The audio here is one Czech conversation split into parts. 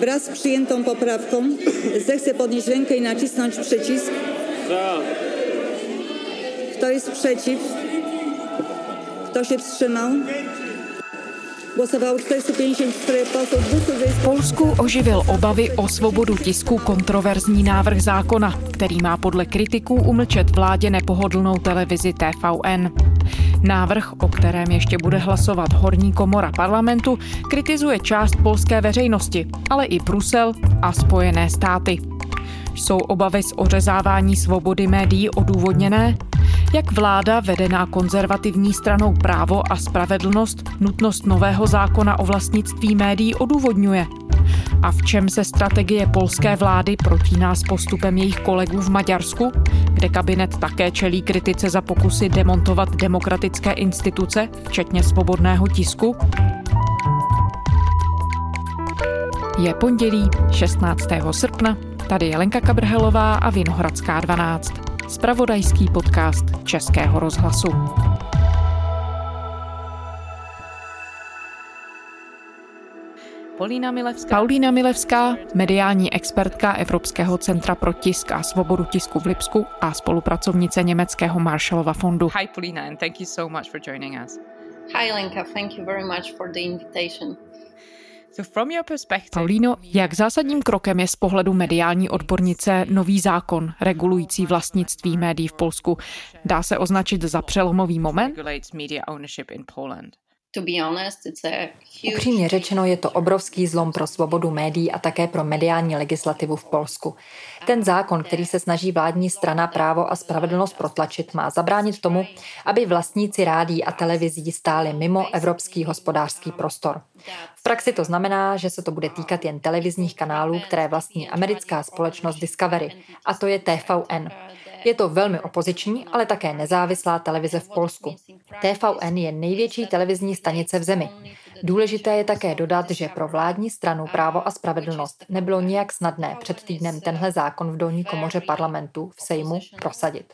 Wraz z przyjętą poprawką zechce podnieść rękę i nacisnąć przycisk. Kto jest przeciw? Kto się wstrzymał? V Polsku oživil obavy o svobodu tisku kontroverzní návrh zákona, který má podle kritiků umlčet vládě nepohodlnou televizi TVN. Návrh, o kterém ještě bude hlasovat horní komora parlamentu, kritizuje část polské veřejnosti, ale i Brusel a Spojené státy. Jsou obavy z ořezávání svobody médií odůvodněné? Jak vláda, vedená konzervativní stranou Právo a spravedlnost, nutnost nového zákona o vlastnictví médií odůvodňuje? A v čem se strategie polské vlády protíná s postupem jejich kolegů v Maďarsku, kde kabinet také čelí kritice za pokusy demontovat demokratické instituce, včetně svobodného tisku? Je pondělí 16. srpna. Tady je Lenka Kabrhelová a Vinohradská 12. Zpravodajský podcast Českého rozhlasu. Paulina Milewska, mediální expertka Evropského centra pro tisk a svobodu tisku v Lipsku a spolupracovnice německého Marshallova fondu. Hi Paulina, and thank you so much for joining us. Hi Lenka, thank you very much for the invitation. Paulino, jak zásadním krokem je z pohledu mediální odbornice nový zákon regulující vlastnictví médií v Polsku? Dá se označit za přelomový moment? Upřímně řečeno, je to obrovský zlom pro svobodu médií a také pro mediální legislativu v Polsku. Ten zákon, který se snaží vládní strana Právo a spravedlnost protlačit, má zabránit tomu, aby vlastníci rádií a televizí stáli mimo evropský hospodářský prostor. V praxi to znamená, že se to bude týkat jen televizních kanálů, které vlastní americká společnost Discovery, a to je TVN. Je to velmi opoziční, ale také nezávislá televize v Polsku. TVN je největší televizní stanice v zemi. Důležité je také dodat, že pro vládní stranu Právo a spravedlnost nebylo nijak snadné před týdnem tenhle zákon v dolní komoře parlamentu v Sejmu prosadit.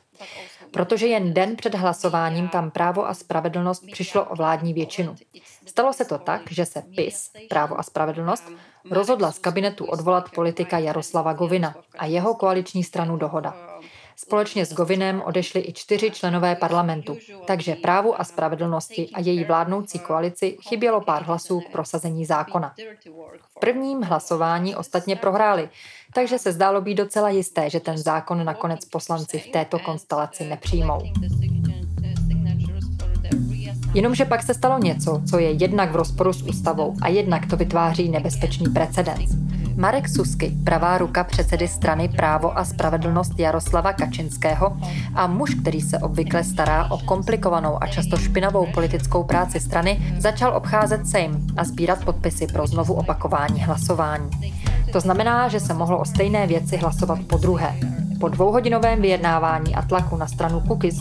Protože jen den před hlasováním tam Právo a spravedlnost přišlo o vládní většinu. Stalo se to tak, že se PiS, Právo a spravedlnost, rozhodla z kabinetu odvolat politika Jaroslava Gowina a jeho koaliční stranu Dohoda. Společně s Gowinem odešli i 4 členové parlamentu, takže Právu a spravedlnosti a její vládnoucí koalici chybělo pár hlasů k prosazení zákona. V prvním hlasování ostatně prohráli, takže se zdálo být docela jisté, že ten zákon nakonec poslanci v této konstelaci nepřijmou. Jenomže pak se stalo něco, co je jednak v rozporu s ústavou a jednak to vytváří nebezpečný precedens. Marek Suský, pravá ruka předsedy strany Právo a spravedlnost Jaroslava Kaczynského a muž, který se obvykle stará o komplikovanou a často špinavou politickou práci strany, začal obcházet Sejm a sbírat podpisy pro znovu opakování hlasování. To znamená, že se mohlo o stejné věci hlasovat podruhé. Po dvouhodinovém vyjednávání a tlaku na stranu Kukiz,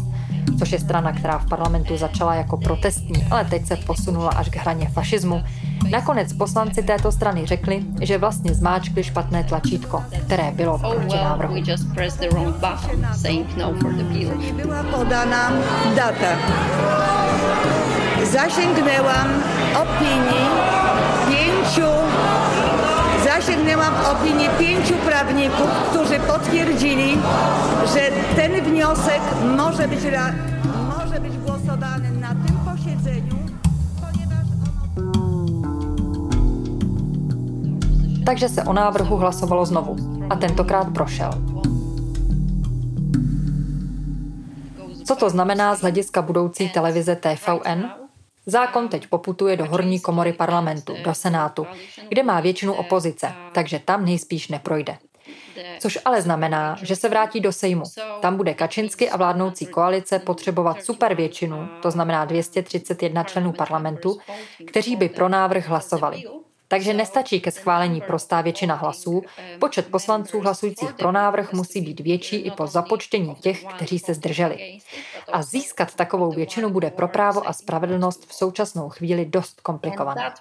což je strana, která v parlamentu začala jako protestní, ale teď se posunula až k hraně fašismu, nakonec poslanci této strany řekli, že vlastně zmáčkli špatné tlačítko, které bylo proti návrhu. Byla podaná data. Zasięgnęłam opinii pięciu prawników, którzy potwierdzili, że ten wniosek może być głosowany na tym posiedzeniu. Takže se o návrhu hlasovalo znovu a tentokrát prošel. Co to znamená z hlediska budoucí televize TVN? Zákon teď poputuje do horní komory parlamentu, do Senátu, kde má většinu opozice, takže tam nejspíš neprojde. Což ale znamená, že se vrátí do Sejmu. Tam bude Kaczyński a vládnoucí koalice potřebovat supervětšinu, to znamená 231 členů parlamentu, kteří by pro návrh hlasovali. Takže nestačí ke schválení prostá většina hlasů, počet poslanců hlasujících pro návrh musí být větší i po započtení těch, kteří se zdrželi. A získat takovou většinu bude pro Právo a spravedlnost v současnou chvíli dost komplikované.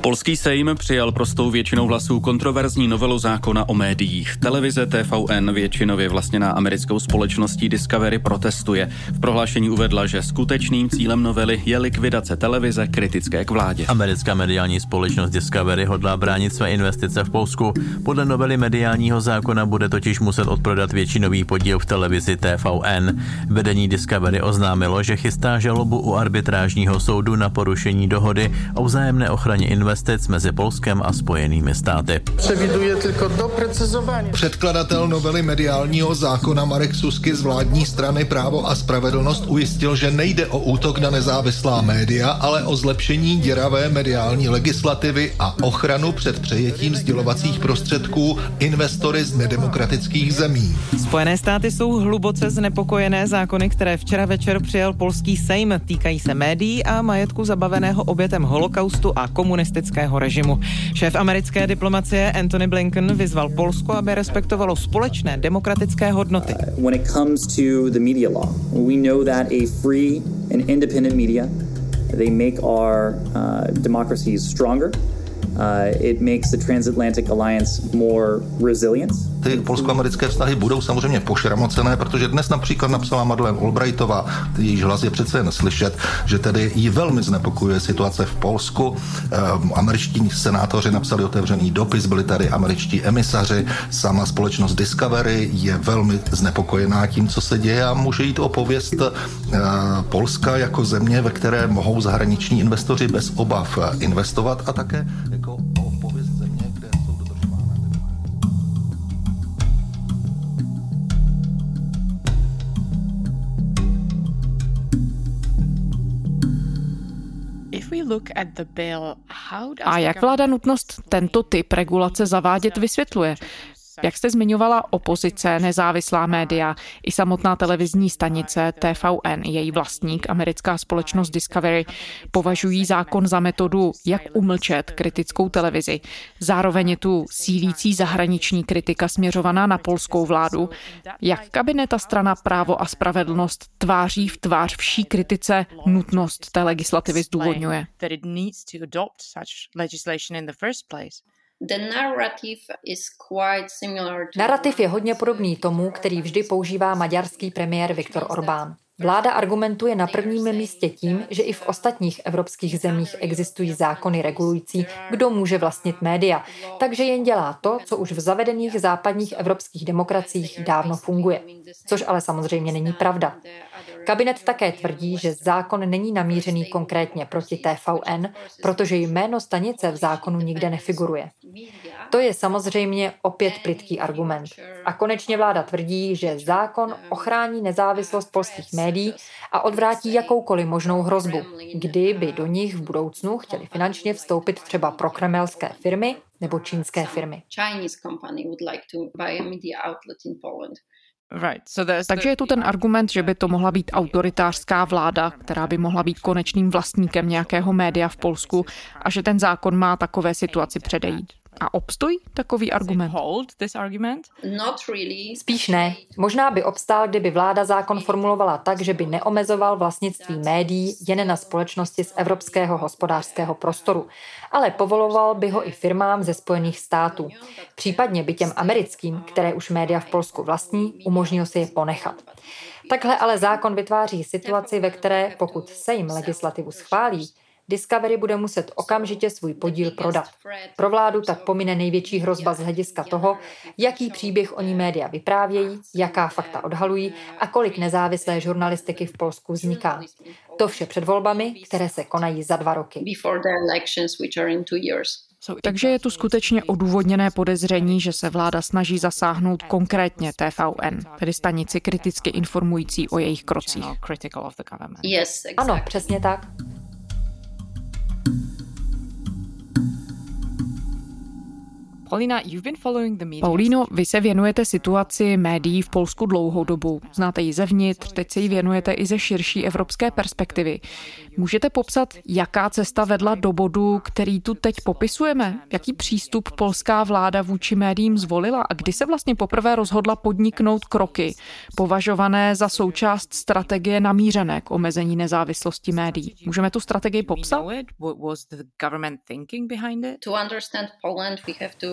Polský sejm přijal prostou většinou hlasů kontroverzní novelu zákona o médiích. Televize TVN, většinově vlastněná americkou společností Discovery, protestuje. V prohlášení uvedla, že skutečným cílem novely je likvidace televize kritické k vládě. Americká mediální společnost Discovery hodlá bránit své investice v Polsku. Podle novely mediálního zákona bude totiž muset odprodat většinový podíl v televizi TVN. Vedení Discovery oznámilo, že chystá žalobu u arbitrážního soudu na porušení dohody o vzájemné ochraně investic mezi Polskem a Spojenými státy. Předkladatel novely mediálního zákona Marek Suský z vládní strany Právo a spravedlnost ujistil, že nejde o útok na nezávislá média, ale o zlepšení děravé mediální legislativy a ochranu před přejetím sdělovacích prostředků investory z nedemokratických zemí. Spojené státy jsou hluboce znepokojené zákony, které včera večer přijal polský sejm. Týkají se médií a majetku zabaveného obětem holokaustu a komunistického režimu. Šéf americké diplomacie Anthony Blinken vyzval Polsko, aby respektovalo společné demokratické hodnoty. When it comes to the media law, we know that a free and independent media, they make our democracies stronger. It makes the transatlantic alliance more resilient. Ty polsko-americké vztahy budou samozřejmě pošramocené, protože dnes například napsala Madeleine Albrightová, jejíž hlas je přece jen slyšet, že tedy jí velmi znepokojuje situace v Polsku. Američtí senátoři napsali otevřený dopis, byli tady američtí emisaři, sama společnost Discovery je velmi znepokojená tím, co se děje a může jít o pověst Polska jako země, ve které mohou zahraniční investoři bez obav investovat a také jako o pověst země, kde jsou dodržována. A jak vláda nutnost tento typ regulace zavádět vysvětluje? Jak jste zmiňovala, opozice, nezávislá média i samotná televizní stanice TVN, její vlastník, americká společnost Discovery, považují zákon za metodu, jak umlčet kritickou televizi. Zároveň je tu sílící zahraniční kritika směřovaná na polskou vládu. Jak kabineta strana Právo a spravedlnost tváří v tvář vší kritice nutnost té legislativy zdůvodňuje? Narrativ je hodně podobný tomu, který vždy používá maďarský premiér Viktor Orbán. Vláda argumentuje na prvním místě tím, že i v ostatních evropských zemích existují zákony regulující, kdo může vlastnit média, takže jen dělá to, co už v zavedených západních evropských demokraciích dávno funguje, což ale samozřejmě není pravda. Kabinet také tvrdí, že zákon není namířený konkrétně proti TVN, protože jméno stanice v zákonu nikde nefiguruje. To je samozřejmě opět plytký argument. A konečně vláda tvrdí, že zákon ochrání nezávislost polských médií a odvrátí jakoukoliv možnou hrozbu, kdyby do nich v budoucnu chtěli finančně vstoupit třeba prokremelské firmy nebo čínské firmy. Takže je tu ten argument, že by to mohla být autoritářská vláda, která by mohla být konečným vlastníkem nějakého média v Polsku a že ten zákon má takové situaci předejít. A obstojí takový argument? Spíš ne. Možná by obstál, kdyby vláda zákon formulovala tak, že by neomezoval vlastnictví médií jen na společnosti z evropského hospodářského prostoru, ale povoloval by ho i firmám ze Spojených států. Případně by těm americkým, které už média v Polsku vlastní, umožnil si je ponechat. Takhle ale zákon vytváří situaci, ve které, pokud sejm legislativu schválí, Discovery bude muset okamžitě svůj podíl prodat. Pro vládu tak pomine největší hrozba z hlediska toho, jaký příběh o ní média vyprávějí, jaká fakta odhalují a kolik nezávislé žurnalistiky v Polsku vzniká. To vše před volbami, které se konají za 2 roky. Takže je tu skutečně odůvodněné podezření, že se vláda snaží zasáhnout konkrétně TVN, tedy stanici kriticky informující o jejich krocích. Ano, přesně tak. Paulino, vy se věnujete situaci médií v Polsku dlouhou dobu. Znáte ji zevnitř, teď se ji věnujete i ze širší evropské perspektivy. Můžete popsat, jaká cesta vedla do bodu, který tu teď popisujeme? Jaký přístup polská vláda vůči médiím zvolila a kdy se vlastně poprvé rozhodla podniknout kroky, považované za součást strategie namířené k omezení nezávislosti médií? Můžeme tu strategii popsat?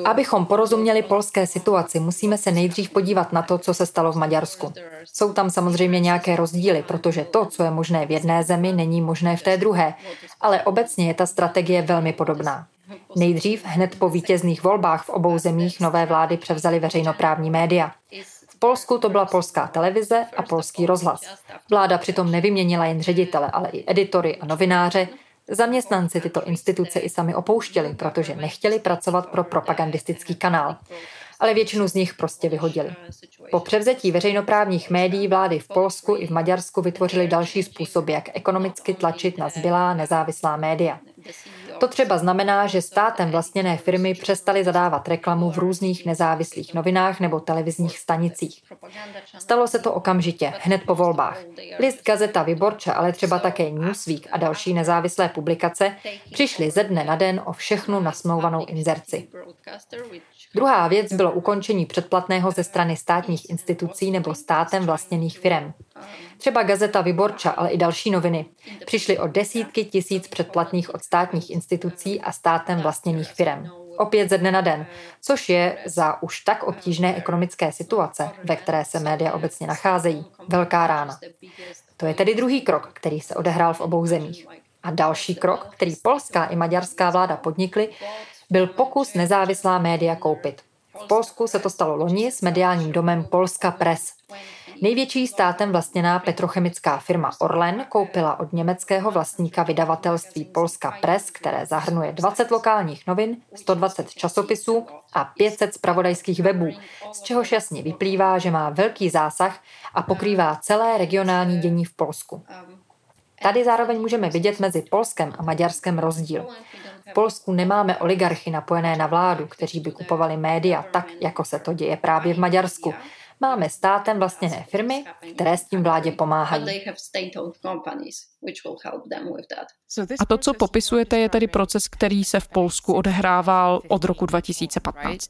Abychom porozuměli polské situaci, musíme se nejdřív podívat na to, co se stalo v Maďarsku. Jsou tam samozřejmě nějaké rozdíly, protože to, co je možné v jedné zemi, není možné v té druhé, ale obecně je ta strategie velmi podobná. Nejdřív, hned po vítězných volbách v obou zemích, nové vlády převzaly veřejnoprávní média. V Polsku to byla polská televize a polský rozhlas. Vláda přitom nevyměnila jen ředitele, ale i editory a novináře. Zaměstnanci tyto instituce i sami opouštěli, protože nechtěli pracovat pro propagandistický kanál, ale většinu z nich prostě vyhodili. Po převzetí veřejnoprávních médií vlády v Polsku i v Maďarsku vytvořily další způsob, jak ekonomicky tlačit na zbylá nezávislá média. To třeba znamená, že státem vlastněné firmy přestaly zadávat reklamu v různých nezávislých novinách nebo televizních stanicích. Stalo se to okamžitě, hned po volbách. List Gazeta Wyborcza, ale třeba také Newsweek a další nezávislé publikace přišly ze dne na den o všechnu nasmlouvanou inzerci. Druhá věc bylo ukončení předplatného ze strany státních institucí nebo státem vlastněných firem. Třeba Gazeta Wyborcza, ale i další noviny přišly o desítky tisíc předplatných od státních institucí a státem vlastněných firem. Opět ze dne na den, což je za už tak obtížné ekonomické situace, ve které se média obecně nacházejí, velká rána. To je tedy druhý krok, který se odehrál v obou zemích. A další krok, který polská i maďarská vláda podnikly, byl pokus nezávislá média koupit. V Polsku se to stalo loni s mediálním domem Polska Press. Největší státem vlastněná petrochemická firma Orlen koupila od německého vlastníka vydavatelství Polska Press, které zahrnuje 20 lokálních novin, 120 časopisů a 500 zpravodajských webů, z čehož jasně vyplývá, že má velký zásah a pokrývá celé regionální dění v Polsku. Tady zároveň můžeme vidět mezi Polskem a Maďarskem rozdíl. V Polsku nemáme oligarchy napojené na vládu, kteří by kupovali média tak, jako se to děje právě v Maďarsku. Máme státem vlastněné firmy, které s tím vládě pomáhají. A to, co popisujete, je tedy proces, který se v Polsku odehrával od roku 2015.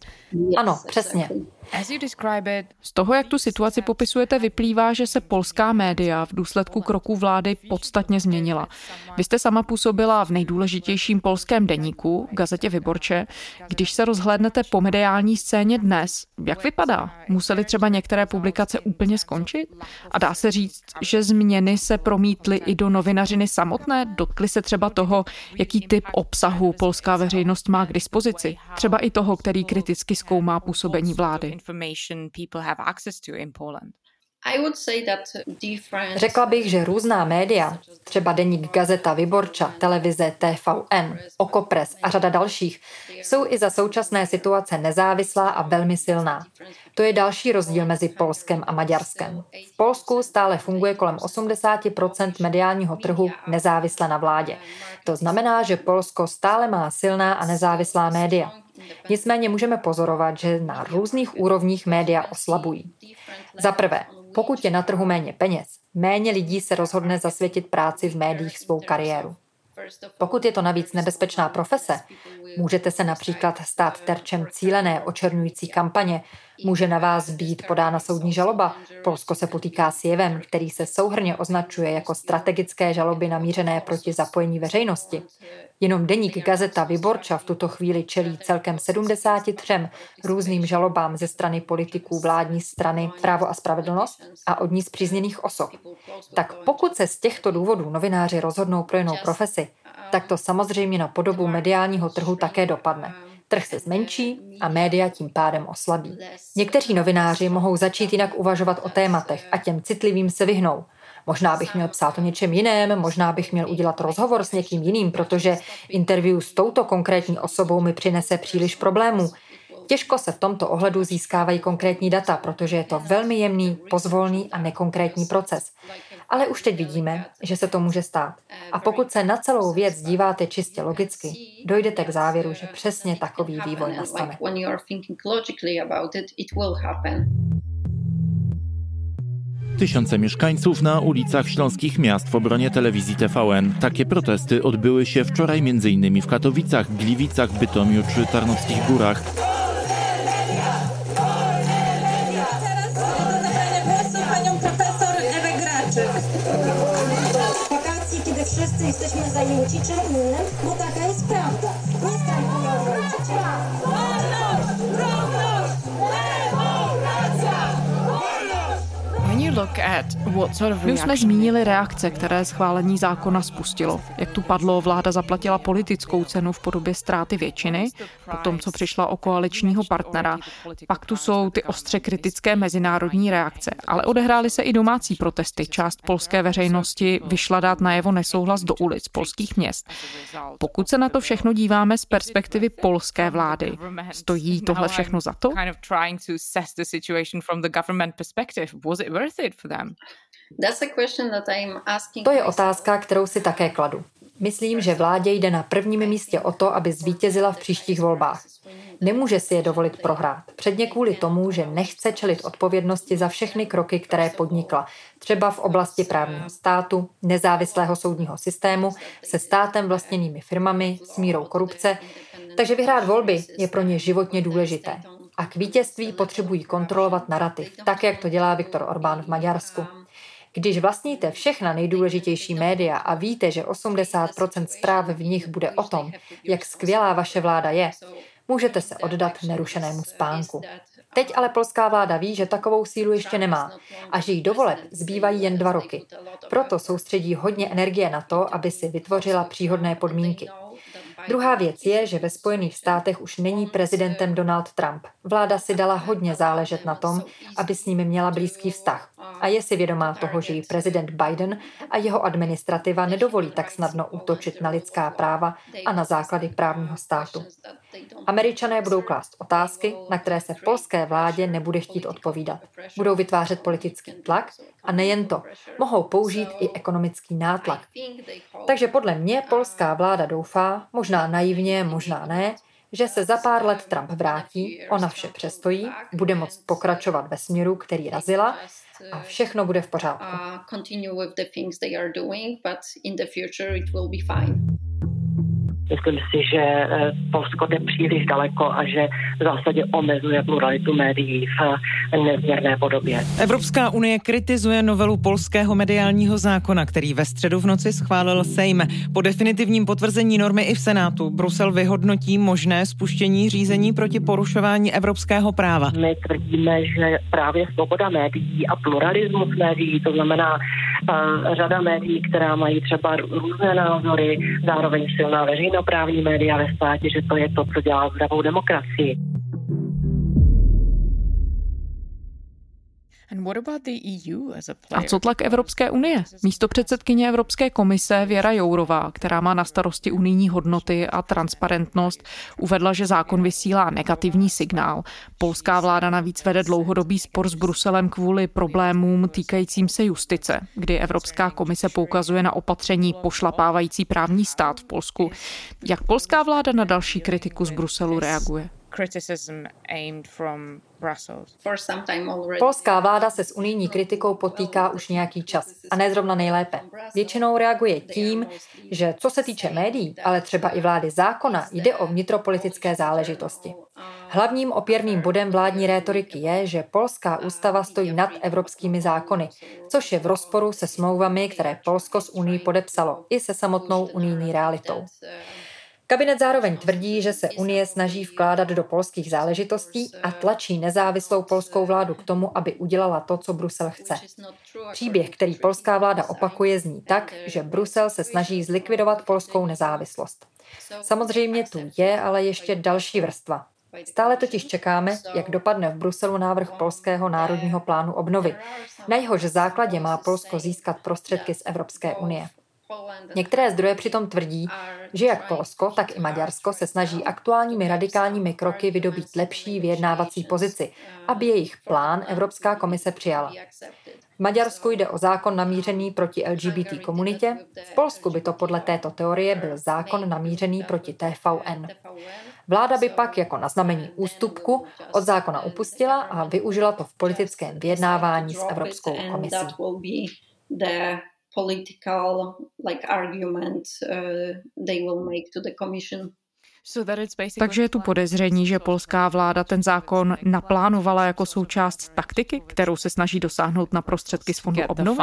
Ano, přesně. Z toho, jak tu situaci popisujete, vyplývá, že se polská média v důsledku kroků vlády podstatně změnila. Vy jste sama působila v nejdůležitějším polském deníku, Gazetě Wyborcze. Když se rozhlédnete po mediální scéně dnes, jak vypadá? Museli třeba některé publikace úplně skončit? A dá se říct, že změny se promítly i do novinařiny samotné? Dotkly se třeba toho, jaký typ obsahu polská veřejnost má k dispozici? Třeba i toho, který kriticky zkoumá působení vlády. Řekla bych, že různá média, třeba deník Gazeta Wyborcza, televize TVN, Oko Press a řada dalších, jsou i za současné situace nezávislá a velmi silná. To je další rozdíl mezi Polskem a Maďarskem. V Polsku stále funguje kolem 80% mediálního trhu nezávisle na vládě. To znamená, že Polsko stále má silná a nezávislá média. Nicméně můžeme pozorovat, že na různých úrovních média oslabují. Za prvé, pokud je na trhu méně peněz, méně lidí se rozhodne zasvětit práci v médiích svou kariéru. Pokud je to navíc nebezpečná profese, můžete se například stát terčem cílené očerňující kampaně, může na vás být podána soudní žaloba, Polsko se potýká s jevem, který se souhrnně označuje jako strategické žaloby namířené proti zapojení veřejnosti. Jenom deník Gazeta Wyborcza v tuto chvíli čelí celkem 73 různým žalobám ze strany politiků vládní strany Právo a spravedlnost a od ní spřízněných osob. Tak pokud se z těchto důvodů novináři rozhodnou pro jinou profesi, tak to samozřejmě na podobu mediálního trhu také dopadne. Trh se zmenší a média tím pádem oslabí. Někteří novináři mohou začít jinak uvažovat o tématech a těm citlivým se vyhnou. Možná bych měl psát o něčem jiném, možná bych měl udělat rozhovor s někým jiným, protože interview s touto konkrétní osobou mi přinese příliš problémů. Těžko se v tomto ohledu získávají konkrétní data, protože je to velmi jemný, pozvolný a nekonkrétní proces. Ale už teď vidíme, že se to může stát. A pokud se na celou věc díváte čistě logicky, dojdete k závěru, že přesně takový vývoj nastane. Tysiące mieszkańców na ulicach śląskich miast w obronie telewizji TVN. Takie protesty odbyły się wczoraj m.in. w Katowicach, Gliwicach, Bytomiu czy Tarnowskich Górach. Kiedy wszyscy jesteśmy zajęci czym innym, bo taka jest prawda. My už jsme zmínili reakce, které schválení zákona spustilo. Jak tu padlo, vláda zaplatila politickou cenu v podobě ztráty většiny, potom co přišla o koaličního partnera. Pak tu jsou ty ostře kritické mezinárodní reakce, ale odehrály se i domácí protesty. Část polské veřejnosti vyšla dát najevo nesouhlas do ulic polských měst. Pokud se na to všechno díváme z perspektivy polské vlády, stojí tohle všechno za to? To je otázka, kterou si také kladu. Myslím, že vládě jde na prvním místě o to, aby zvítězila v příštích volbách. Nemůže si je dovolit prohrát, předně kvůli tomu, že nechce čelit odpovědnosti za všechny kroky, které podnikla, třeba v oblasti právního státu, nezávislého soudního systému, se státem vlastněnými firmami, s mírou korupce, takže vyhrát volby je pro ně životně důležité. A k vítězství potřebují kontrolovat narrativ, tak jak to dělá Viktor Orbán v Maďarsku. Když vlastníte všechna nejdůležitější média a víte, že 80% zpráv v nich bude o tom, jak skvělá vaše vláda je, můžete se oddat nerušenému spánku. Teď ale polská vláda ví, že takovou sílu ještě nemá a že jí do voleb zbývají jen 2 roky. Proto soustředí hodně energie na to, aby si vytvořila příhodné podmínky. Druhá věc je, že ve Spojených státech už není prezidentem Donald Trump. Vláda si dala hodně záležet na tom, aby s ním měla blízký vztah. A je si vědomá toho, že jí prezident Biden a jeho administrativa nedovolí tak snadno útočit na lidská práva a na základy právního státu. Američané budou klást otázky, na které se polské vládě nebude chtít odpovídat. Budou vytvářet politický tlak a nejen to, mohou použít i ekonomický nátlak. Takže podle mě polská vláda doufá, možná naivně, možná ne, že se za pár let Trump vrátí, ona vše přestojí, bude moct pokračovat ve směru, který razila a všechno bude v pořádku. Myslím si, že Polsko jde příliš daleko a že v zásadě omezuje pluralitu médií v nezměrné podobě. Evropská unie kritizuje novelu polského mediálního zákona, který ve středu v noci schválil Sejm. Po definitivním potvrzení normy i v Senátu Brusel vyhodnotí možné spuštění řízení proti porušování evropského práva. My tvrdíme, že právě svoboda médií a pluralismus médií, to znamená řada médií, která mají třeba různé názory, zároveň silná veřejnoprávní média ve státě, že to je to, co dělá zdravou demokracii. A co tlak Evropské unie? Místopředsedkyně Evropské komise Věra Jourová, která má na starosti unijní hodnoty a transparentnost, uvedla, že zákon vysílá negativní signál. Polská vláda navíc vede dlouhodobý spor s Bruselem kvůli problémům týkajícím se justice, kdy Evropská komise poukazuje na opatření pošlapávající právní stát v Polsku. Jak polská vláda na další kritiku z Bruselu reaguje? Polská vláda se s unijní kritikou potýká už nějaký čas a ne zrovna nejlépe. Většinou reaguje tím, že co se týče médií, ale třeba i vlády zákona, jde o vnitropolitické záležitosti. Hlavním opěrným bodem vládní rétoriky je, že polská ústava stojí nad evropskými zákony, což je v rozporu se smlouvami, které Polsko s Unií podepsalo, i se samotnou unijní realitou. Kabinet zároveň tvrdí, že se Unie snaží vkládat do polských záležitostí a tlačí nezávislou polskou vládu k tomu, aby udělala to, co Brusel chce. Příběh, který polská vláda opakuje, zní tak, že Brusel se snaží zlikvidovat polskou nezávislost. Samozřejmě tu je ale ještě další vrstva. Stále totiž čekáme, jak dopadne v Bruselu návrh polského národního plánu obnovy. Na jehož základě má Polsko získat prostředky z Evropské unie. Některé zdroje přitom tvrdí, že jak Polsko, tak i Maďarsko se snaží aktuálními radikálními kroky vydobít lepší vyjednávací pozici, aby jejich plán Evropská komise přijala. V Maďarsku jde o zákon namířený proti LGBT komunitě, v Polsku by to podle této teorie byl zákon namířený proti TVN. Vláda by pak jako na znamení ústupku od zákona upustila a využila to v politickém vyjednávání s Evropskou komisí. Takže je tu podezření, že polská vláda ten zákon naplánovala jako součást taktiky, kterou se snaží dosáhnout na prostředky z fondu obnovy.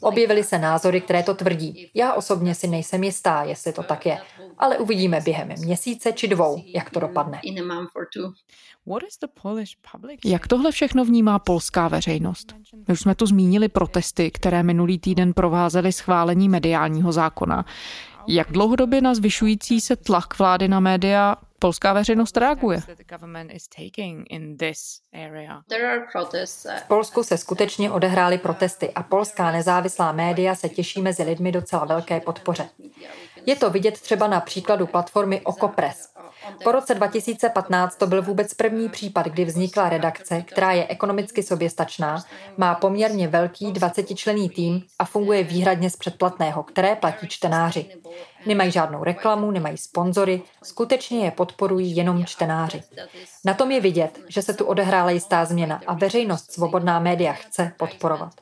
Objevily se názory, které to tvrdí. Já osobně si nejsem jistá, jestli to tak je, ale uvidíme během měsíce či dvou, jak to dopadne. Jak tohle všechno vnímá polská veřejnost? My už jsme tu zmínili protesty, které minulý týden provázely schválení mediálního zákona. Jak dlouhodobě na zvyšující se tlak vlády na média polská veřejnost reaguje? V Polsku se skutečně odehrály protesty a polská nezávislá média se těší mezi lidmi docela velké podpoře. Je to vidět třeba na příkladu platformy Oko Press. Po roce 2015 to byl vůbec první případ, kdy vznikla redakce, která je ekonomicky soběstačná, má poměrně velký 20-členný tým a funguje výhradně z předplatného, které platí čtenáři. Nemají žádnou reklamu, nemají sponzory, skutečně je podporují jenom čtenáři. Na tom je vidět, že se tu odehrála jistá změna a veřejnost svobodná média chce podporovat.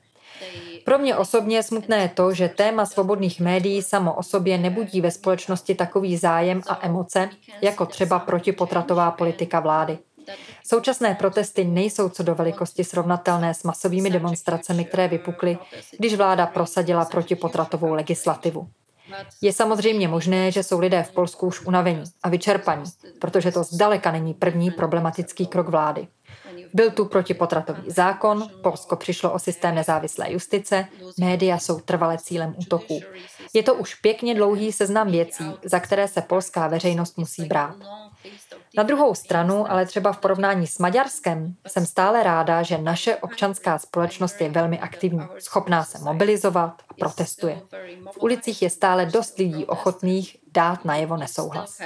Pro mě osobně je smutné to, že téma svobodných médií samo o sobě nebudí ve společnosti takový zájem a emoce, jako třeba protipotratová politika vlády. Současné protesty nejsou co do velikosti srovnatelné s masovými demonstracemi, které vypukly, když vláda prosadila protipotratovou legislativu. Je samozřejmě možné, že jsou lidé v Polsku už unavení a vyčerpaní, protože to zdaleka není první problematický krok vlády. Byl tu protipotratový zákon, Polsko přišlo o systém nezávislé justice, média jsou trvale cílem útoků. Je to už pěkně dlouhý seznam věcí, za které se polská veřejnost musí brát. Na druhou stranu, ale třeba v porovnání s Maďarskem, jsem stále ráda, že naše občanská společnost je velmi aktivní, schopná se mobilizovat a protestuje. V ulicích je stále dost lidí ochotných dát najevo nesouhlas.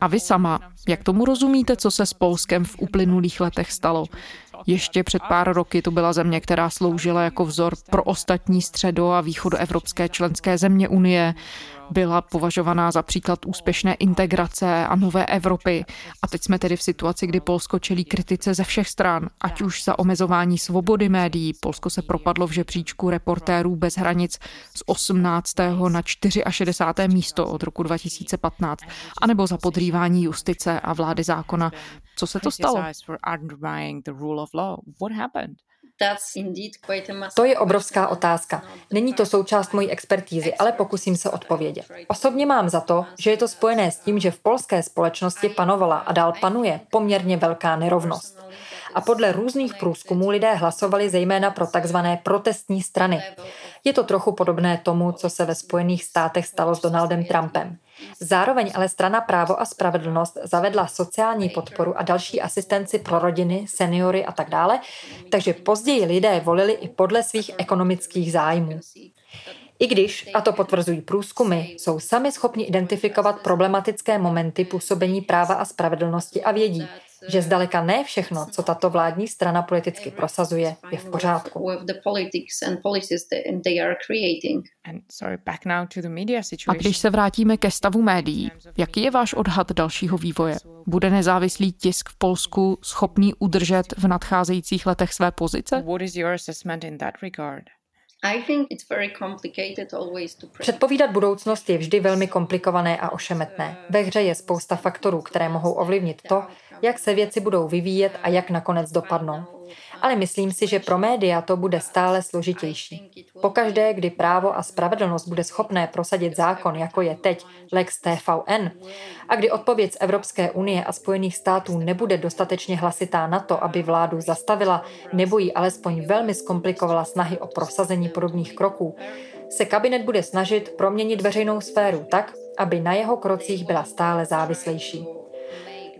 A vy sama, jak tomu rozumíte, co se s Polskem v uplynulých letech stalo? Ještě před pár roky to byla země, která sloužila jako vzor pro ostatní středo- a východoevropské členské země Unie, byla považovaná za příklad úspěšné integrace a nové Evropy. A teď jsme tedy v situaci, kdy Polsko čelí kritice ze všech stran, ať už za omezování svobody médií. Polsko se propadlo v žebříčku Reportérů bez hranic z 18. na 64. místo od roku 2015, anebo za podrývání justice a vlády zákona. Co se to stalo? To je obrovská otázka. Není to součást mojí expertízy, ale pokusím se odpovědět. Osobně mám za to, že je to spojené s tím, že v polské společnosti panovala a dál panuje poměrně velká nerovnost. A podle různých průzkumů lidé hlasovali zejména pro takzvané protestní strany. Je to trochu podobné tomu, co se ve Spojených státech stalo s Donaldem Trumpem. Zároveň ale strana Právo a spravedlnost zavedla sociální podporu a další asistenci pro rodiny, seniory a tak dále, takže později lidé volili i podle svých ekonomických zájmů. I když, a to potvrzují průzkumy, jsou sami schopni identifikovat problematické momenty působení Práva a spravedlnosti a vědí, že zdaleka ne všechno, co tato vládní strana politicky prosazuje, je v pořádku. A když se vrátíme ke stavu médií, jaký je váš odhad dalšího vývoje? Bude nezávislý tisk v Polsku schopný udržet v nadcházejících letech své pozice? Předpovídat budoucnost je vždy velmi komplikované a ošemetné. Ve hře je spousta faktorů, které mohou ovlivnit to, jak se věci budou vyvíjet a jak nakonec dopadnou. Ale myslím si, že pro média to bude stále složitější. Pokaždé, kdy Právo a spravedlnost bude schopné prosadit zákon, jako je teď Lex TVN, a kdy odpověď z Evropské unie a Spojených států nebude dostatečně hlasitá na to, aby vládu zastavila nebo jí alespoň velmi zkomplikovala snahy o prosazení podobných kroků, se kabinet bude snažit proměnit veřejnou sféru tak, aby na jeho krocích byla stále závislejší.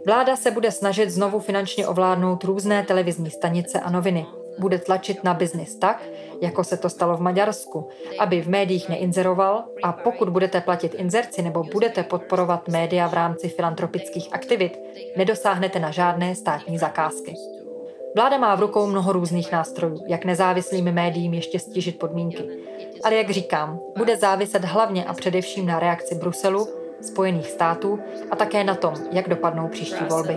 Vláda se bude snažit znovu finančně ovládnout různé televizní stanice a noviny. Bude tlačit na biznis tak, jako se to stalo v Maďarsku, aby v médiích neinzeroval, a pokud budete platit inzerci nebo budete podporovat média v rámci filantropických aktivit, nedosáhnete na žádné státní zakázky. Vláda má v rukou mnoho různých nástrojů, jak nezávislým médiím ještě stížit podmínky. Ale jak říkám, bude záviset hlavně a především na reakci Bruselu, Spojených států a také na tom, jak dopadnou příští volby.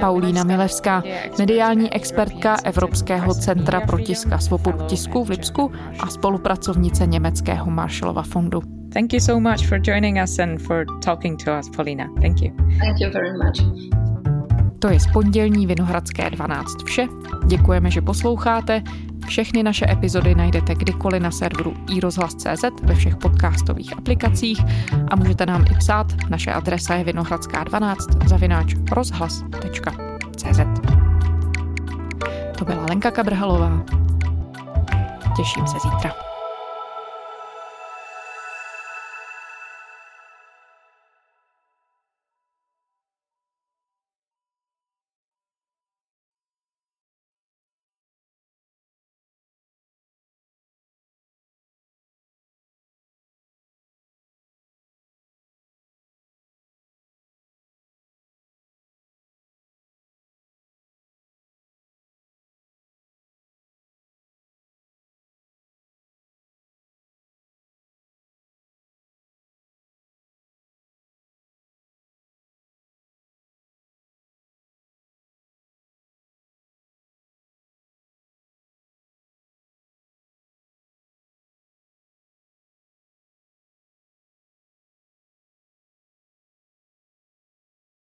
Paulina Milewska, mediální expertka Evropského centra pro tisk a svobodu tisku v Lipsku a spolupracovnice německého Marshallova fondu. Thank you so much for joining us and for talking to us, Paulina. Thank you. Thank you very much. To je z pondělní Vinohradské 12 vše. Děkujeme, že posloucháte. Všechny naše epizody najdete kdykoliv na serveru iRozhlas.cz ve všech podcastových aplikacích a můžete nám i psát. Naše adresa je vinohradská12@rozhlas.cz. To byla Lenka Kabrhelová. Těším se zítra.